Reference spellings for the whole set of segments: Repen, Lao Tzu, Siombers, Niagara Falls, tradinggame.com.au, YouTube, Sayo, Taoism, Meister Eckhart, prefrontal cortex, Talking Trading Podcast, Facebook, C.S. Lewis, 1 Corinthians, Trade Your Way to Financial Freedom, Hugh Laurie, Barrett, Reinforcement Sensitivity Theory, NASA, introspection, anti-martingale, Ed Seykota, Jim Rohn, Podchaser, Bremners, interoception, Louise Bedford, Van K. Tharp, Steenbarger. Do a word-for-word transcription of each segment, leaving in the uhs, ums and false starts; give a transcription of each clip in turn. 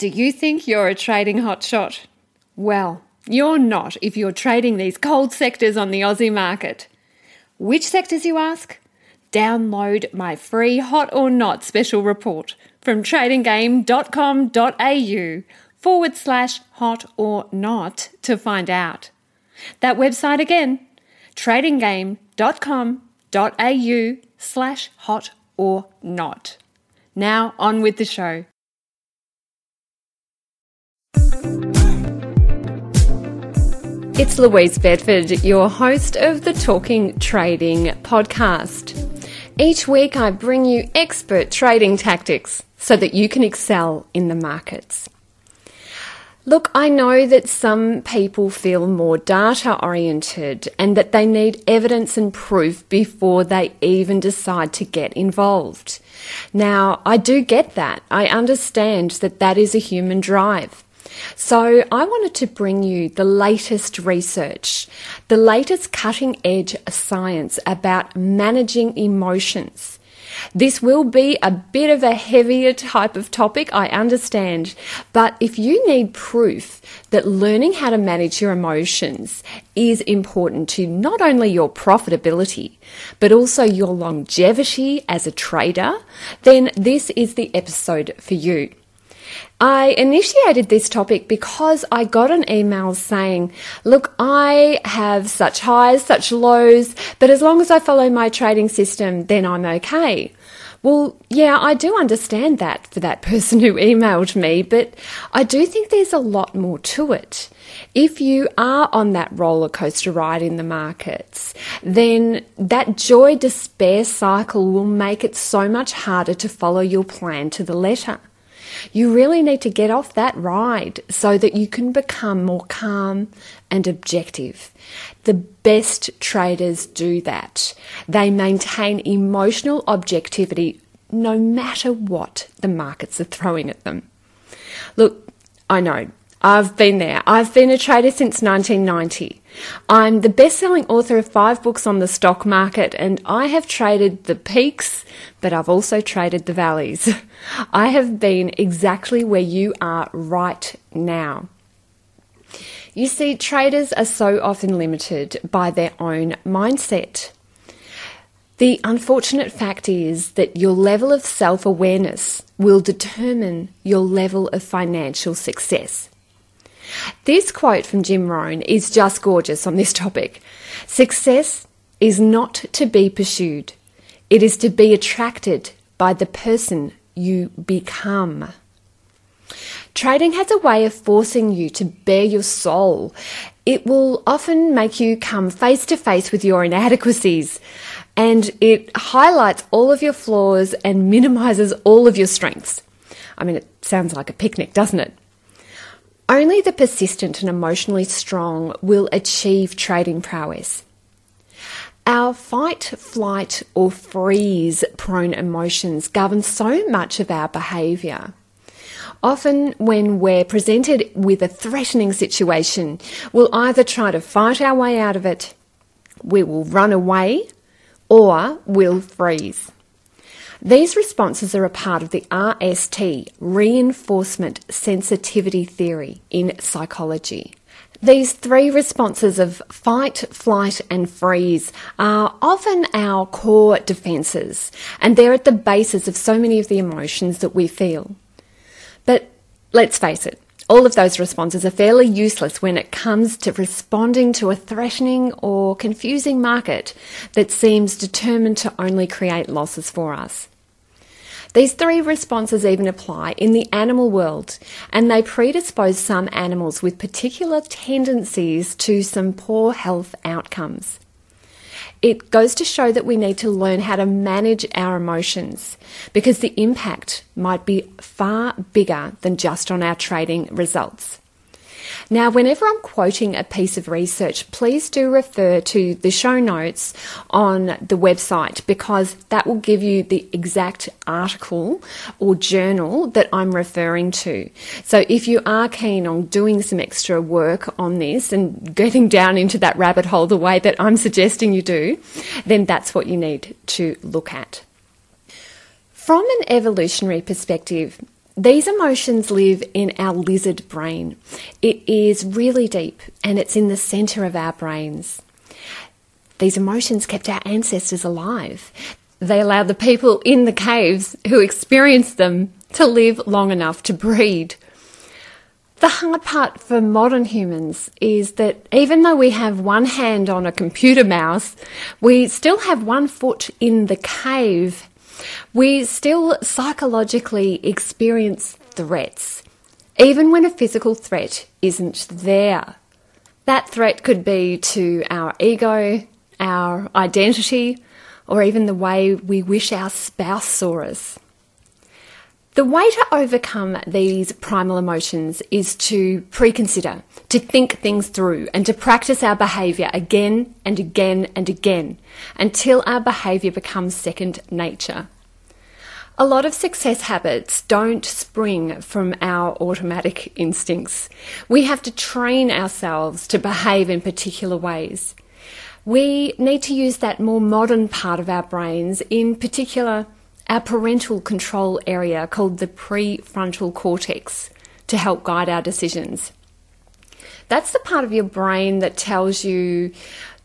Do you think you're a trading hotshot? Well, you're not if you're trading these cold sectors on the Aussie market. Which sectors, you ask? Download my free Hot or Not special report from tradinggame.com.au forward slash hot or not to find out. That website again, tradinggame.com.au slash hot or not. Now on with the show. It's Louise Bedford, your host of the Talking Trading Podcast. Each week I bring you expert trading tactics so that you can excel in the markets. Look, I know that some people feel more data-oriented and that they need evidence and proof before they even decide to get involved. Now, I do get that. I understand that that is a human drive. So I wanted to bring you the latest research, the latest cutting-edge science about managing emotions. This will be a bit of a heavier type of topic, I understand, but if you need proof that learning how to manage your emotions is important to not only your profitability, but also your longevity as a trader, then this is the episode for you. I initiated this topic because I got an email saying, look, I have such highs, such lows, but as long as I follow my trading system, then I'm okay. Well, yeah, I do understand that for that person who emailed me, but I do think there's a lot more to it. If you are on that roller coaster ride in the markets, then that joy-despair cycle will make it so much harder to follow your plan to the letter. You really need to get off that ride so that you can become more calm and objective. The best traders do that. They maintain emotional objectivity no matter what the markets are throwing at them. Look, I know. I've been there. I've been a trader since nineteen ninety. I'm the best-selling author of five books on the stock market, and I have traded the peaks, but I've also traded the valleys. I have been exactly where you are right now. You see, traders are so often limited by their own mindset. The unfortunate fact is that your level of self-awareness will determine your level of financial success. This quote from Jim Rohn is just gorgeous on this topic. Success is not to be pursued. It is to be attracted by the person you become. Trading has a way of forcing you to bare your soul. It will often make you come face to face with your inadequacies, and it highlights all of your flaws and minimizes all of your strengths. I mean, it sounds like a picnic, doesn't it? Only the persistent and emotionally strong will achieve trading prowess. Our fight, flight, or freeze-prone emotions govern so much of our behaviour. Often when we're presented with a threatening situation, we'll either try to fight our way out of it, we will run away, or we'll freeze. These responses are a part of the R S T, Reinforcement Sensitivity Theory, in psychology. These three responses of fight, flight, and freeze are often our core defences, and they're at the basis of so many of the emotions that we feel. But let's face it, all of those responses are fairly useless when it comes to responding to a threatening or confusing market that seems determined to only create losses for us. These three responses even apply in the animal world, and they predispose some animals with particular tendencies to some poor health outcomes. It goes to show that we need to learn how to manage our emotions, because the impact might be far bigger than just on our trading results. Now, whenever I'm quoting a piece of research, please do refer to the show notes on the website, because that will give you the exact article or journal that I'm referring to. So if you are keen on doing some extra work on this and getting down into that rabbit hole the way that I'm suggesting you do, then that's what you need to look at. From an evolutionary perspective, These emotions live in our lizard brain. It is really deep and it's in the center of our brains. These emotions kept our ancestors alive. They allowed the people in the caves who experienced them to live long enough to breed. The hard part for modern humans is that even though we have one hand on a computer mouse, we still have one foot in the cave. We still psychologically experience threats, even when a physical threat isn't there. That threat could be to our ego, our identity, or even the way we wish our spouse saw us. The way to overcome these primal emotions is to pre-consider, to think things through, and to practice our behaviour again and again and again until our behaviour becomes second nature. A lot of success habits don't spring from our automatic instincts. We have to train ourselves to behave in particular ways. We need to use that more modern part of our brains, in particular our parental control area called the prefrontal cortex, to help guide our decisions. That's the part of your brain that tells you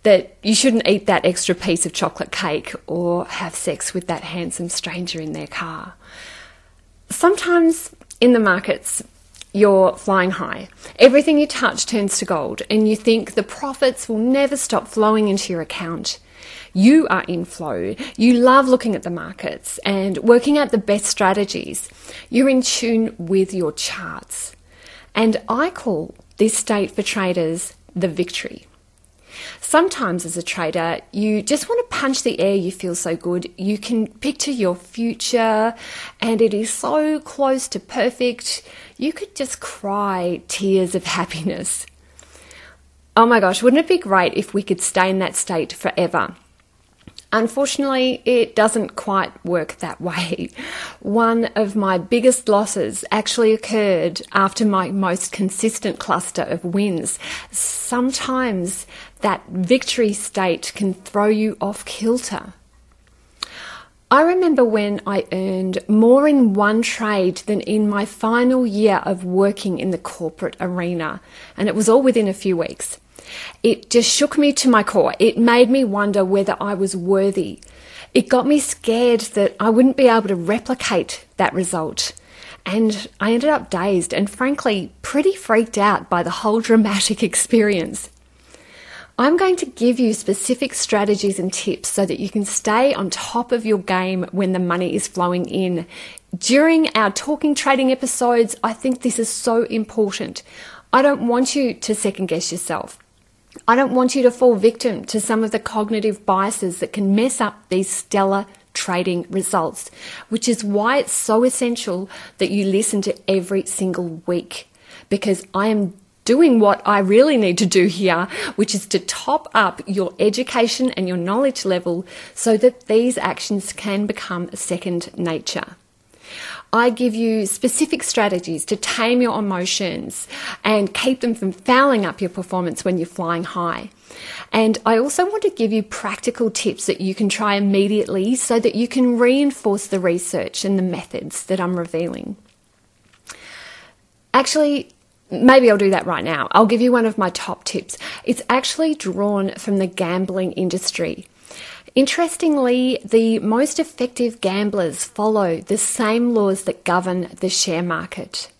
that you shouldn't eat that extra piece of chocolate cake or have sex with that handsome stranger in their car. Sometimes in the markets, you're flying high. Everything you touch turns to gold and you think the profits will never stop flowing into your account. You are in flow. You love looking at the markets and working out the best strategies. You're in tune with your charts. And I call this state for traders the victory. Sometimes as a trader, you just want to punch the air. You feel so good. You can picture your future and it is so close to perfect. You could just cry tears of happiness. Oh my gosh, wouldn't it be great if we could stay in that state forever? Unfortunately, it doesn't quite work that way. One of my biggest losses actually occurred after my most consistent cluster of wins. Sometimes that victory state can throw you off kilter. I remember when I earned more in one trade than in my final year of working in the corporate arena, and it was all within a few weeks. It just shook me to my core. It made me wonder whether I was worthy. It got me scared that I wouldn't be able to replicate that result. And I ended up dazed and frankly pretty freaked out by the whole dramatic experience. I'm going to give you specific strategies and tips so that you can stay on top of your game when the money is flowing in. During our Talking Trading episodes, I think this is so important. I don't want you to second guess yourself. I don't want you to fall victim to some of the cognitive biases that can mess up these stellar trading results, which is why it's so essential that you listen to every single week, because I am doing what I really need to do here, which is to top up your education and your knowledge level so that these actions can become second nature. I give you specific strategies to tame your emotions and keep them from fouling up your performance when you're flying high. And I also want to give you practical tips that you can try immediately so that you can reinforce the research and the methods that I'm revealing. Actually, maybe I'll do that right now. I'll give you one of my top tips. It's actually drawn from the gambling industry. Interestingly, the most effective gamblers follow the same laws that govern the share market.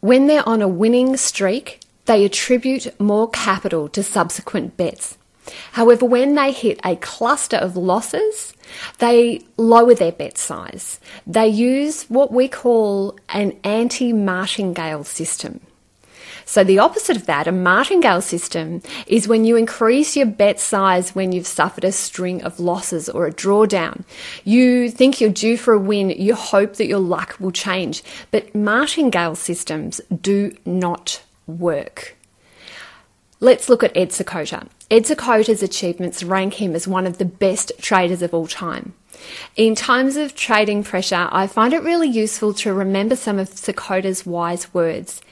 When they're on a winning streak, they attribute more capital to subsequent bets. However, when they hit a cluster of losses, they lower their bet size. They use what we call an anti-martingale system. So the opposite of that, a martingale system, is when you increase your bet size when you've suffered a string of losses or a drawdown. You think you're due for a win, you hope that your luck will change, but martingale systems do not work. Let's look at Ed Seykota. Ed Seykota's achievements rank him as one of the best traders of all time. In times of trading pressure, I find it really useful to remember some of Seykota's wise words.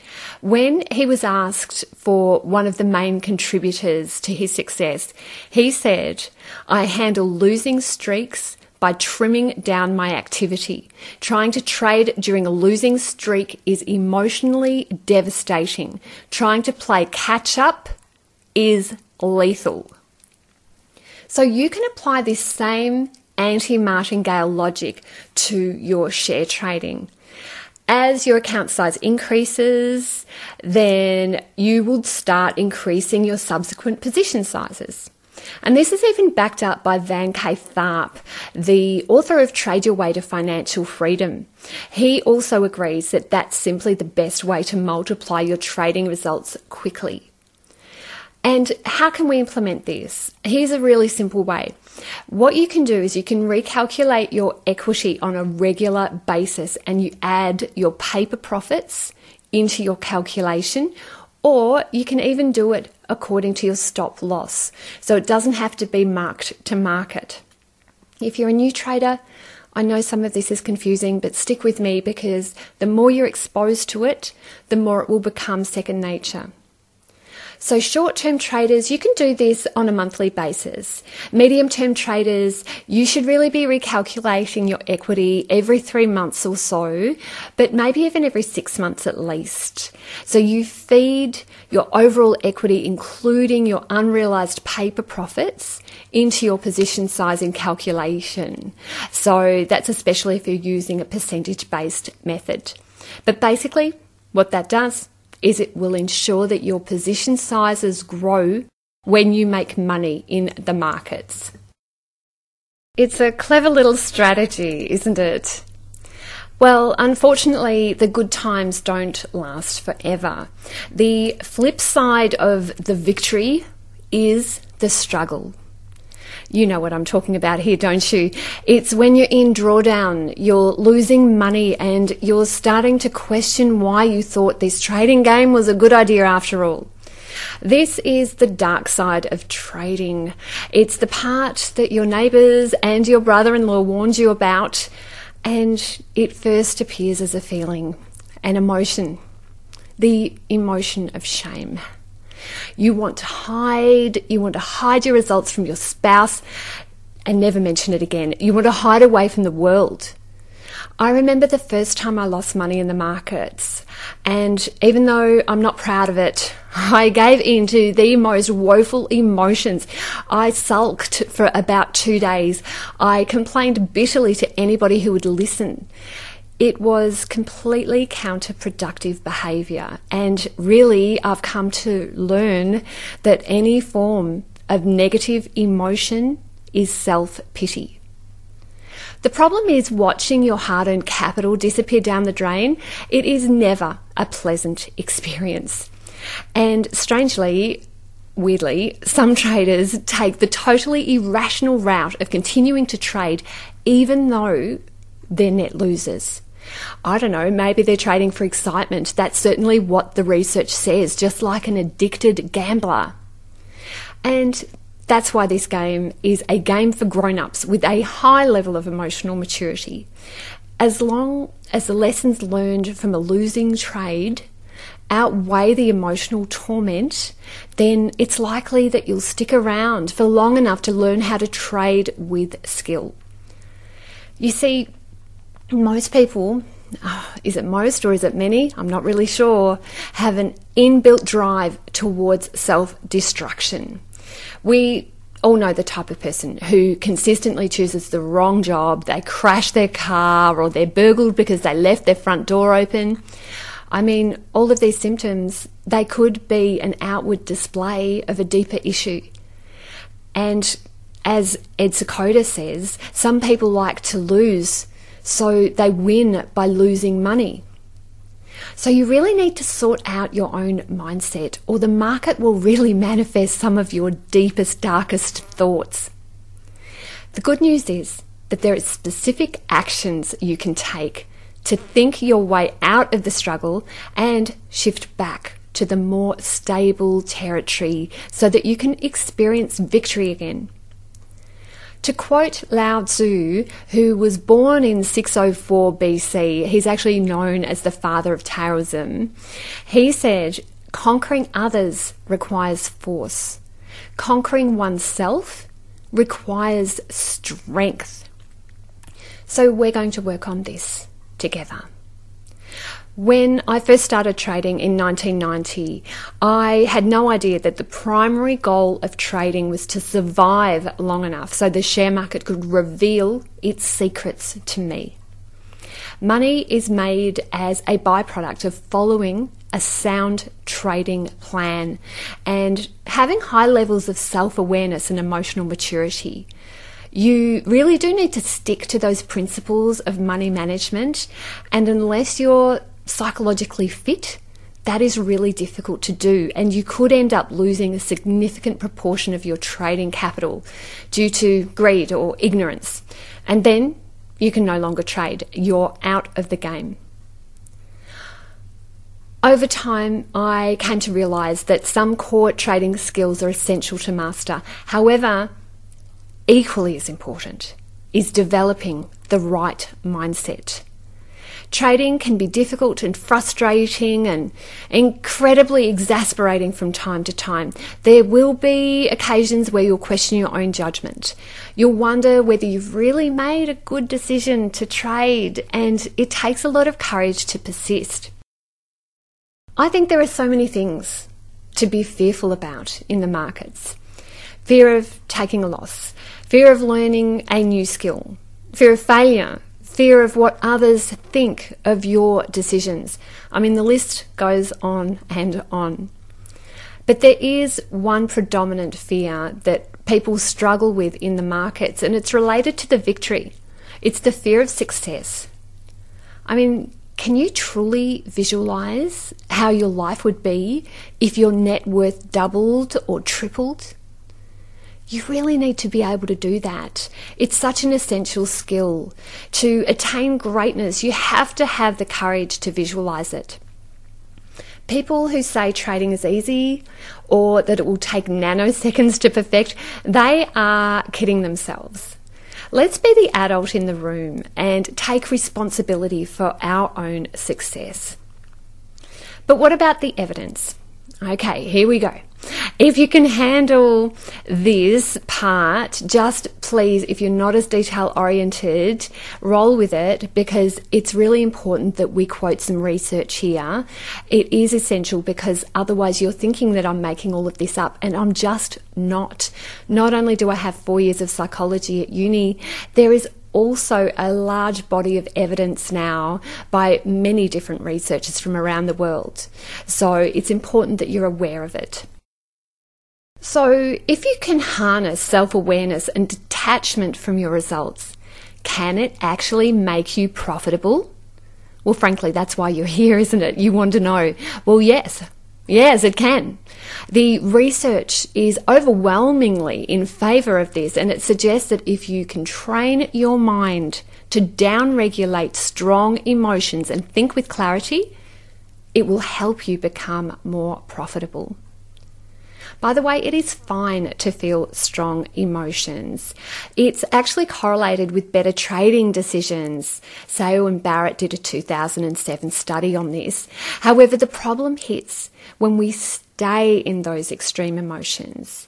When he was asked for one of the main contributors to his success, he said, "I handle losing streaks, by trimming down my activity. Trying to trade during a losing streak is emotionally devastating. Trying to play catch up is lethal. So you can apply this same anti-martingale logic to your share trading. As your account size increases, then you will start increasing your subsequent position sizes. And this is even backed up by Van K. Tharp, the author of Trade Your Way to Financial Freedom. He also agrees that that's simply the best way to multiply your trading results quickly. And how can we implement this? Here's a really simple way. What you can do is you can recalculate your equity on a regular basis and you add your paper profits into your calculation, or you can even do it according to your stop loss. So it doesn't have to be marked to market. If you're a new trader, I know some of this is confusing, but stick with me because the more you're exposed to it, the more it will become second nature. So short-term traders, you can do this on a monthly basis. Medium-term traders, you should really be recalculating your equity every three months or so, but maybe even every six months at least. So you feed your overall equity, including your unrealized paper profits, into your position sizing calculation. So that's especially if you're using a percentage-based method. But basically, what that does is it will ensure that your position sizes grow when you make money in the markets. It's a clever little strategy, isn't it? Well, unfortunately, the good times don't last forever. The flip side of the victory is the struggle. You know what I'm talking about here, don't you? It's when you're in drawdown, you're losing money and you're starting to question why you thought this trading game was a good idea after all. This is the dark side of trading. It's the part that your neighbours and your brother-in-law warned you about, and it first appears as a feeling, an emotion, the emotion of shame. You want to hide, you want to hide your results from your spouse and never mention it again. You want to hide away from the world. I remember the first time I lost money in the markets, and even though I'm not proud of it, I gave in to the most woeful emotions. I sulked for about two days. I complained bitterly to anybody who would listen. It was completely counterproductive behaviour, and really I've come to learn that any form of negative emotion is self-pity. The problem is watching your hard-earned capital disappear down the drain. It is never a pleasant experience. And strangely, weirdly, some traders take the totally irrational route of continuing to trade even though they're net losers. I don't know, maybe they're trading for excitement. That's certainly what the research says, just like an addicted gambler. And that's why this game is a game for grown-ups with a high level of emotional maturity. As long as the lessons learned from a losing trade outweigh the emotional torment, then it's likely that you'll stick around for long enough to learn how to trade with skill. You see, most people, is it most or is it many? I'm not really sure, have an inbuilt drive towards self-destruction. We all know the type of person who consistently chooses the wrong job, they crash their car or they're burgled because they left their front door open. I mean, all of these symptoms, they could be an outward display of a deeper issue. And as Ed Seykota says, some people like to lose, so they win by losing money. So you really need to sort out your own mindset, or the market will really manifest some of your deepest, darkest thoughts. The good news is that there are specific actions you can take to think your way out of the struggle and shift back to the more stable territory so that you can experience victory again. To quote Lao Tzu, who was born in six oh four B C, he's actually known as the father of Taoism, he said, "Conquering others requires force. Conquering oneself requires strength." So we're going to work on this together. When I first started trading in nineteen ninety, I had no idea that the primary goal of trading was to survive long enough so the share market could reveal its secrets to me. Money is made as a byproduct of following a sound trading plan and having high levels of self-awareness and emotional maturity. You really do need to stick to those principles of money management, and unless you're psychologically fit, that is really difficult to do, and you could end up losing a significant proportion of your trading capital due to greed or ignorance, and then you can no longer trade. You're out of the game. Over time, I came to realize that some core trading skills are essential to master. However, equally as important is developing the right mindset. Trading can be difficult and frustrating and incredibly exasperating from time to time. There will be occasions where you'll question your own judgment. You'll wonder whether you've really made a good decision to trade, and it takes a lot of courage to persist. I think there are so many things to be fearful about in the markets. Fear of taking a loss, fear of learning a new skill, fear of failure, fear of what others think of your decisions. I mean, the list goes on and on. But there is one predominant fear that people struggle with in the markets, and it's related to the victory. It's the fear of success. I mean, can you truly visualize how your life would be if your net worth doubled or tripled? You really need to be able to do that. It's such an essential skill. To attain greatness, you have to have the courage to visualize it. People who say trading is easy or that it will take nanoseconds to perfect, they are kidding themselves. Let's be the adult in the room and take responsibility for our own success. But what about the evidence? Okay, here we go. If you can handle this part, just please, if you're not as detail oriented, roll with it, because it's really important that we quote some research here. It is essential, because otherwise you're thinking that I'm making all of this up, and I'm just not. Not only do I have four years of psychology at uni, there is also a large body of evidence now by many different researchers from around the world. So it's important that you're aware of it. So if you can harness self-awareness and detachment from your results, can it actually make you profitable? Well, frankly, that's why you're here, isn't it? You want to know. Well, yes. Yes, it can. The research is overwhelmingly in favour of this, and it suggests that if you can train your mind to down-regulate strong emotions and think with clarity, it will help you become more profitable. By the way, it is fine to feel strong emotions. It's actually correlated with better trading decisions. Sayo and Barrett did a two thousand seven study on this. However, the problem hits when we stay in those extreme emotions.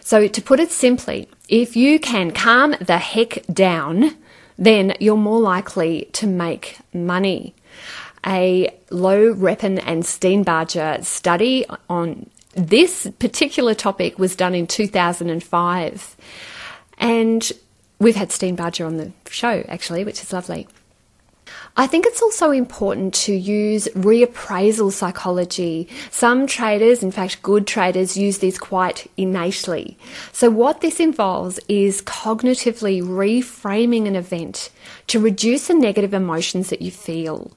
So to put it simply, if you can calm the heck down, then you're more likely to make money. A Low, Repen and Steenbarger study on this particular topic was done in two thousand five, and we've had Steenbarger on the show, actually, which is lovely. I think it's also important to use reappraisal psychology. Some traders, in fact good traders, use these quite innately. So what this involves is cognitively reframing an event to reduce the negative emotions that you feel.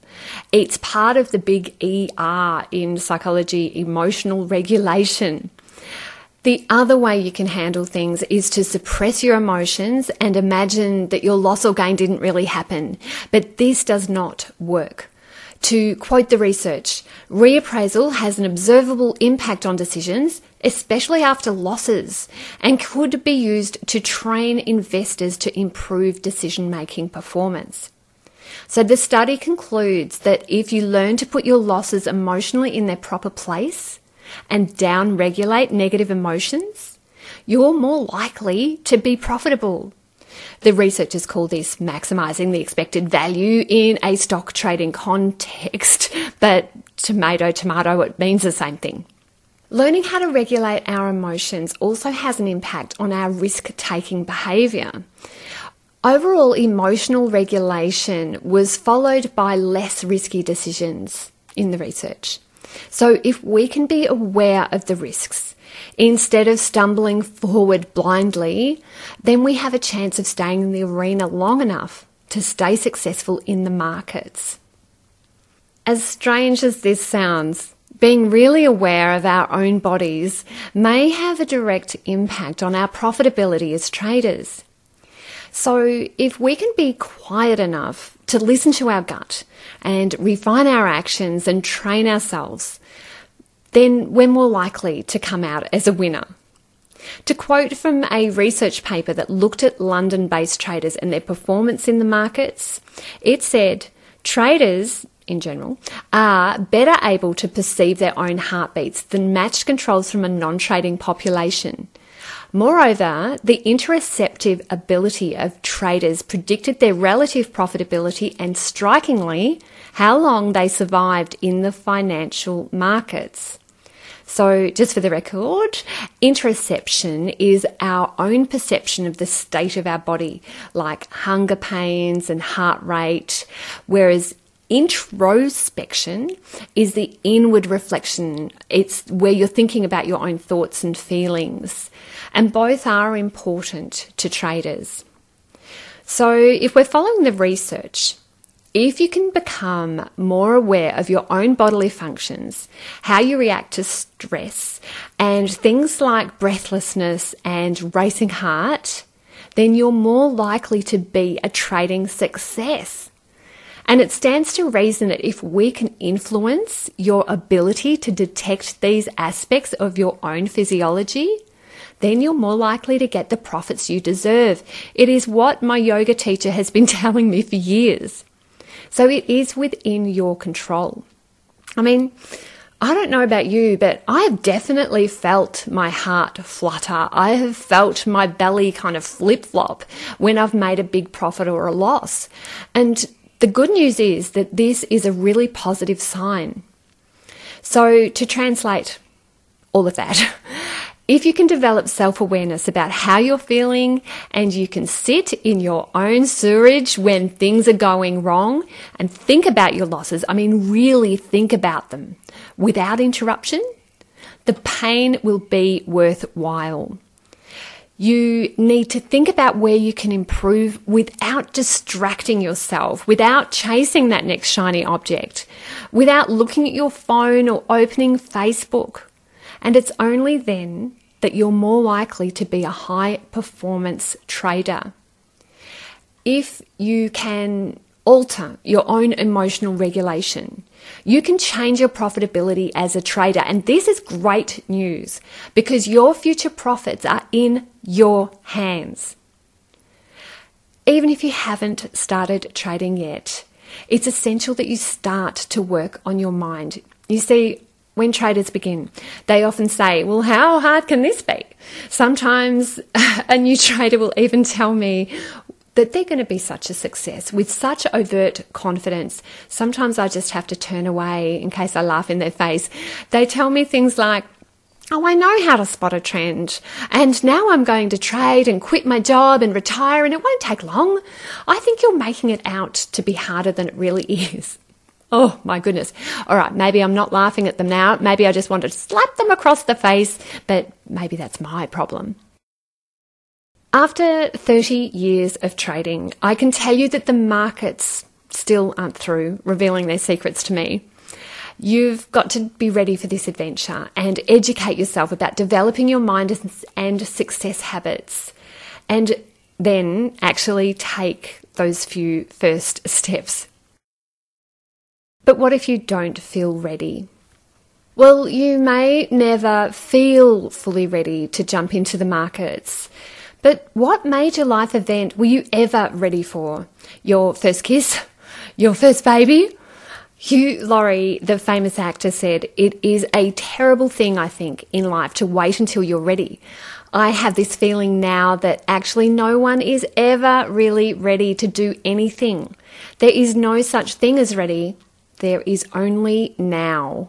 It's part of the big E R in psychology, emotional regulation. The other way you can handle things is to suppress your emotions and imagine that your loss or gain didn't really happen. But this does not work. To quote the research, reappraisal has an observable impact on decisions, especially after losses, and could be used to train investors to improve decision-making performance. So the study concludes that if you learn to put your losses emotionally in their proper place, and down-regulate negative emotions, you're more likely to be profitable. The researchers call this maximizing the expected value in a stock trading context, but tomato, tomato, it means the same thing. Learning how to regulate our emotions also has an impact on our risk-taking behaviour. Overall, emotional regulation was followed by less risky decisions in the research. So if we can be aware of the risks, instead of stumbling forward blindly, then we have a chance of staying in the arena long enough to stay successful in the markets. As strange as this sounds, being really aware of our own bodies may have a direct impact on our profitability as traders. So if we can be quiet enough to listen to our gut and refine our actions and train ourselves, then we're more likely to come out as a winner. To quote from a research paper that looked at London-based traders and their performance in the markets, it said, traders in general, are better able to perceive their own heartbeats than matched controls from a non-trading population. Moreover, the interoceptive ability of traders predicted their relative profitability and, strikingly, how long they survived in the financial markets. So, just for the record, interoception is our own perception of the state of our body, like hunger pains and heart rate, whereas introspection is the inward reflection. It's where you're thinking about your own thoughts and feelings. And both are important to traders. So if we're following the research, if you can become more aware of your own bodily functions, how you react to stress, and things like breathlessness and racing heart, then you're more likely to be a trading success. And it stands to reason that if we can influence your ability to detect these aspects of your own physiology, then you're more likely to get the profits you deserve. It is what my yoga teacher has been telling me for years. So it is within your control. I mean, I don't know about you, but I have definitely felt my heart flutter. I have felt my belly kind of flip-flop when I've made a big profit or a loss. And the good news is that this is a really positive sign. So to translate all of that, if you can develop self-awareness about how you're feeling and you can sit in your own sewerage when things are going wrong and think about your losses, I mean really think about them without interruption, the pain will be worthwhile. You need to think about where you can improve without distracting yourself, without chasing that next shiny object, without looking at your phone or opening Facebook. And it's only then that you're more likely to be a high-performance trader. If you can alter your own emotional regulation, you can change your profitability as a trader. And this is great news because your future profits are in your hands. Even if you haven't started trading yet, it's essential that you start to work on your mind. You see, when traders begin, they often say, well, how hard can this be? Sometimes a new trader will even tell me that they're going to be such a success with such overt confidence. Sometimes I just have to turn away in case I laugh in their face. They tell me things like, oh, I know how to spot a trend, and now I'm going to trade and quit my job and retire, and it won't take long. I think you're making it out to be harder than it really is. Oh, my goodness. All right, maybe I'm not laughing at them now. Maybe I just want to slap them across the face, but maybe that's my problem. After thirty years of trading, I can tell you that the markets still aren't through revealing their secrets to me. You've got to be ready for this adventure and educate yourself about developing your mind and success habits, and then actually take those few first steps. But what if you don't feel ready? Well, you may never feel fully ready to jump into the markets. But what major life event were you ever ready for? Your first kiss? Your first baby? Hugh Laurie, the famous actor, said, "It is a terrible thing, I think, in life to wait until you're ready. I have this feeling now that actually no one is ever really ready to do anything. There is no such thing as ready. There is only now."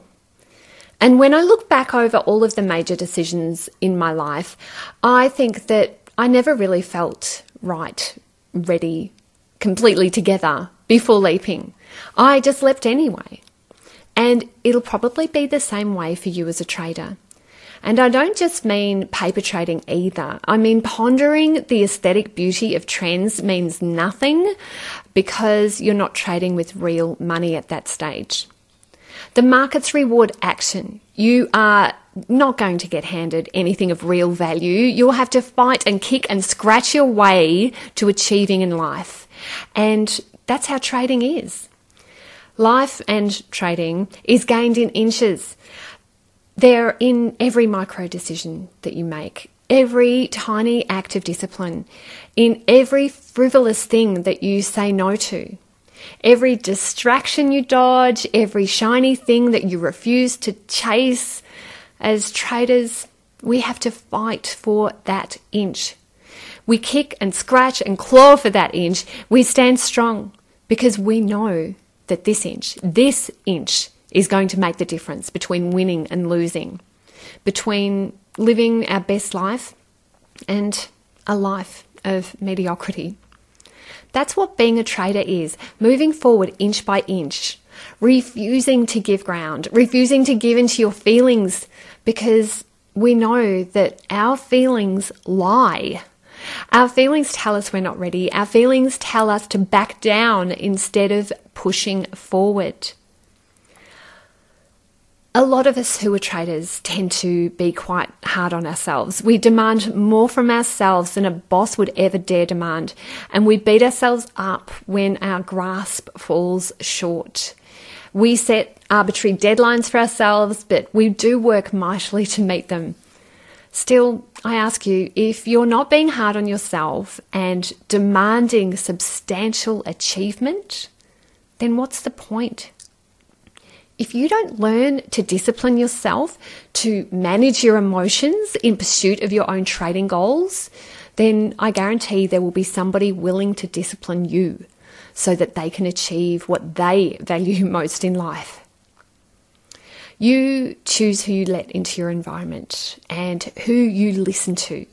And when I look back over all of the major decisions in my life, I think that I never really felt right, ready, completely together before leaping. I just leapt anyway. And it'll probably be the same way for you as a trader. And I don't just mean paper trading either. I mean, pondering the aesthetic beauty of trends means nothing because you're not trading with real money at that stage. The markets reward action. You are not going to get handed anything of real value. You'll have to fight and kick and scratch your way to achieving in life. And that's how trading is. Life and trading is gained in inches. They're in every micro decision that you make, every tiny act of discipline, in every frivolous thing that you say no to, every distraction you dodge, every shiny thing that you refuse to chase. As traders, we have to fight for that inch. We kick and scratch and claw for that inch. We stand strong because we know that this inch, this inch, is going to make the difference between winning and losing, between living our best life and a life of mediocrity. That's what being a trader is, moving forward inch by inch, refusing to give ground, refusing to give into your feelings, because we know that our feelings lie. Our feelings tell us we're not ready. Our feelings tell us to back down instead of pushing forward. A lot of us who are traders tend to be quite hard on ourselves. We demand more from ourselves than a boss would ever dare demand, and we beat ourselves up when our grasp falls short. We set arbitrary deadlines for ourselves, but we do work mightily to meet them. Still, I ask you, if you're not being hard on yourself and demanding substantial achievement, then what's the point? If you don't learn to discipline yourself, to manage your emotions in pursuit of your own trading goals, then I guarantee there will be somebody willing to discipline you so that they can achieve what they value most in life. You choose who you let into your environment and who you listen to.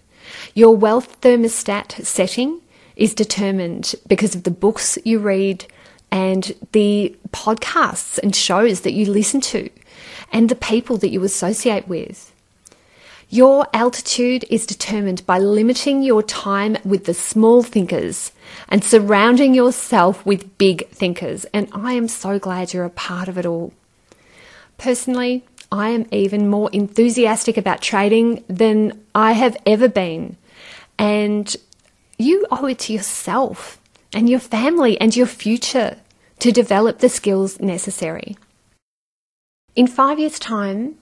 Your wealth thermostat setting is determined because of the books you read, and the podcasts and shows that you listen to, and the people that you associate with. Your altitude is determined by limiting your time with the small thinkers and surrounding yourself with big thinkers. And I am so glad you're a part of it all. Personally, I am even more enthusiastic about trading than I have ever been. And you owe it to yourself and your family and your future to develop the skills necessary. In five years' time,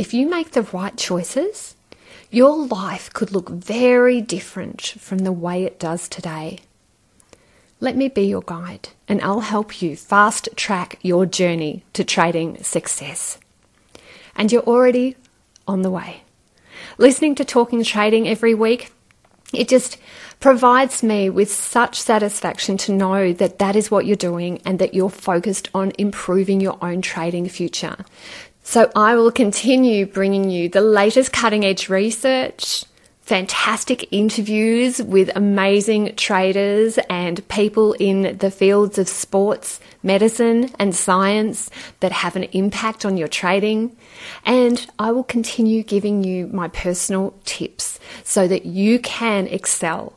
if you make the right choices, your life could look very different from the way it does today. Let me be your guide, and I'll help you fast track your journey to trading success. And you're already on the way. Listening to Talking Trading every week, it just provides me with such satisfaction to know that that is what you're doing and that you're focused on improving your own trading future. So I will continue bringing you the latest cutting-edge research, fantastic interviews with amazing traders and people in the fields of sports, medicine, and science that have an impact on your trading. And I will continue giving you my personal tips so that you can excel.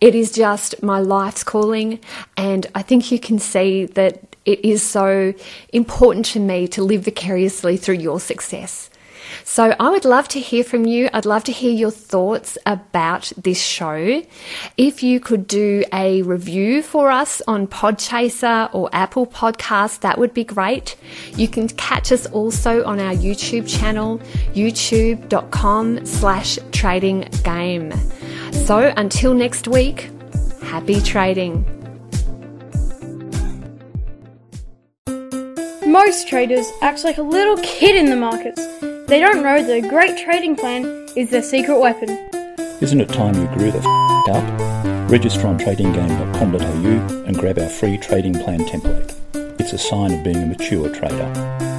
It is just my life's calling, and I think you can see that it is so important to me to live vicariously through your success. So I would love to hear from you. I'd love to hear your thoughts about this show. If you could do a review for us on Podchaser or Apple Podcasts, that would be great. You can catch us also on our YouTube channel, youtube.com slash trading game. So until next week, happy trading. most traders act like a little kid in the markets. They don't know that a great trading plan is their secret weapon. Isn't it time you grew the f*** up? Register on trading game dot com dot a u and grab our free trading plan template. It's a sign of being a mature trader.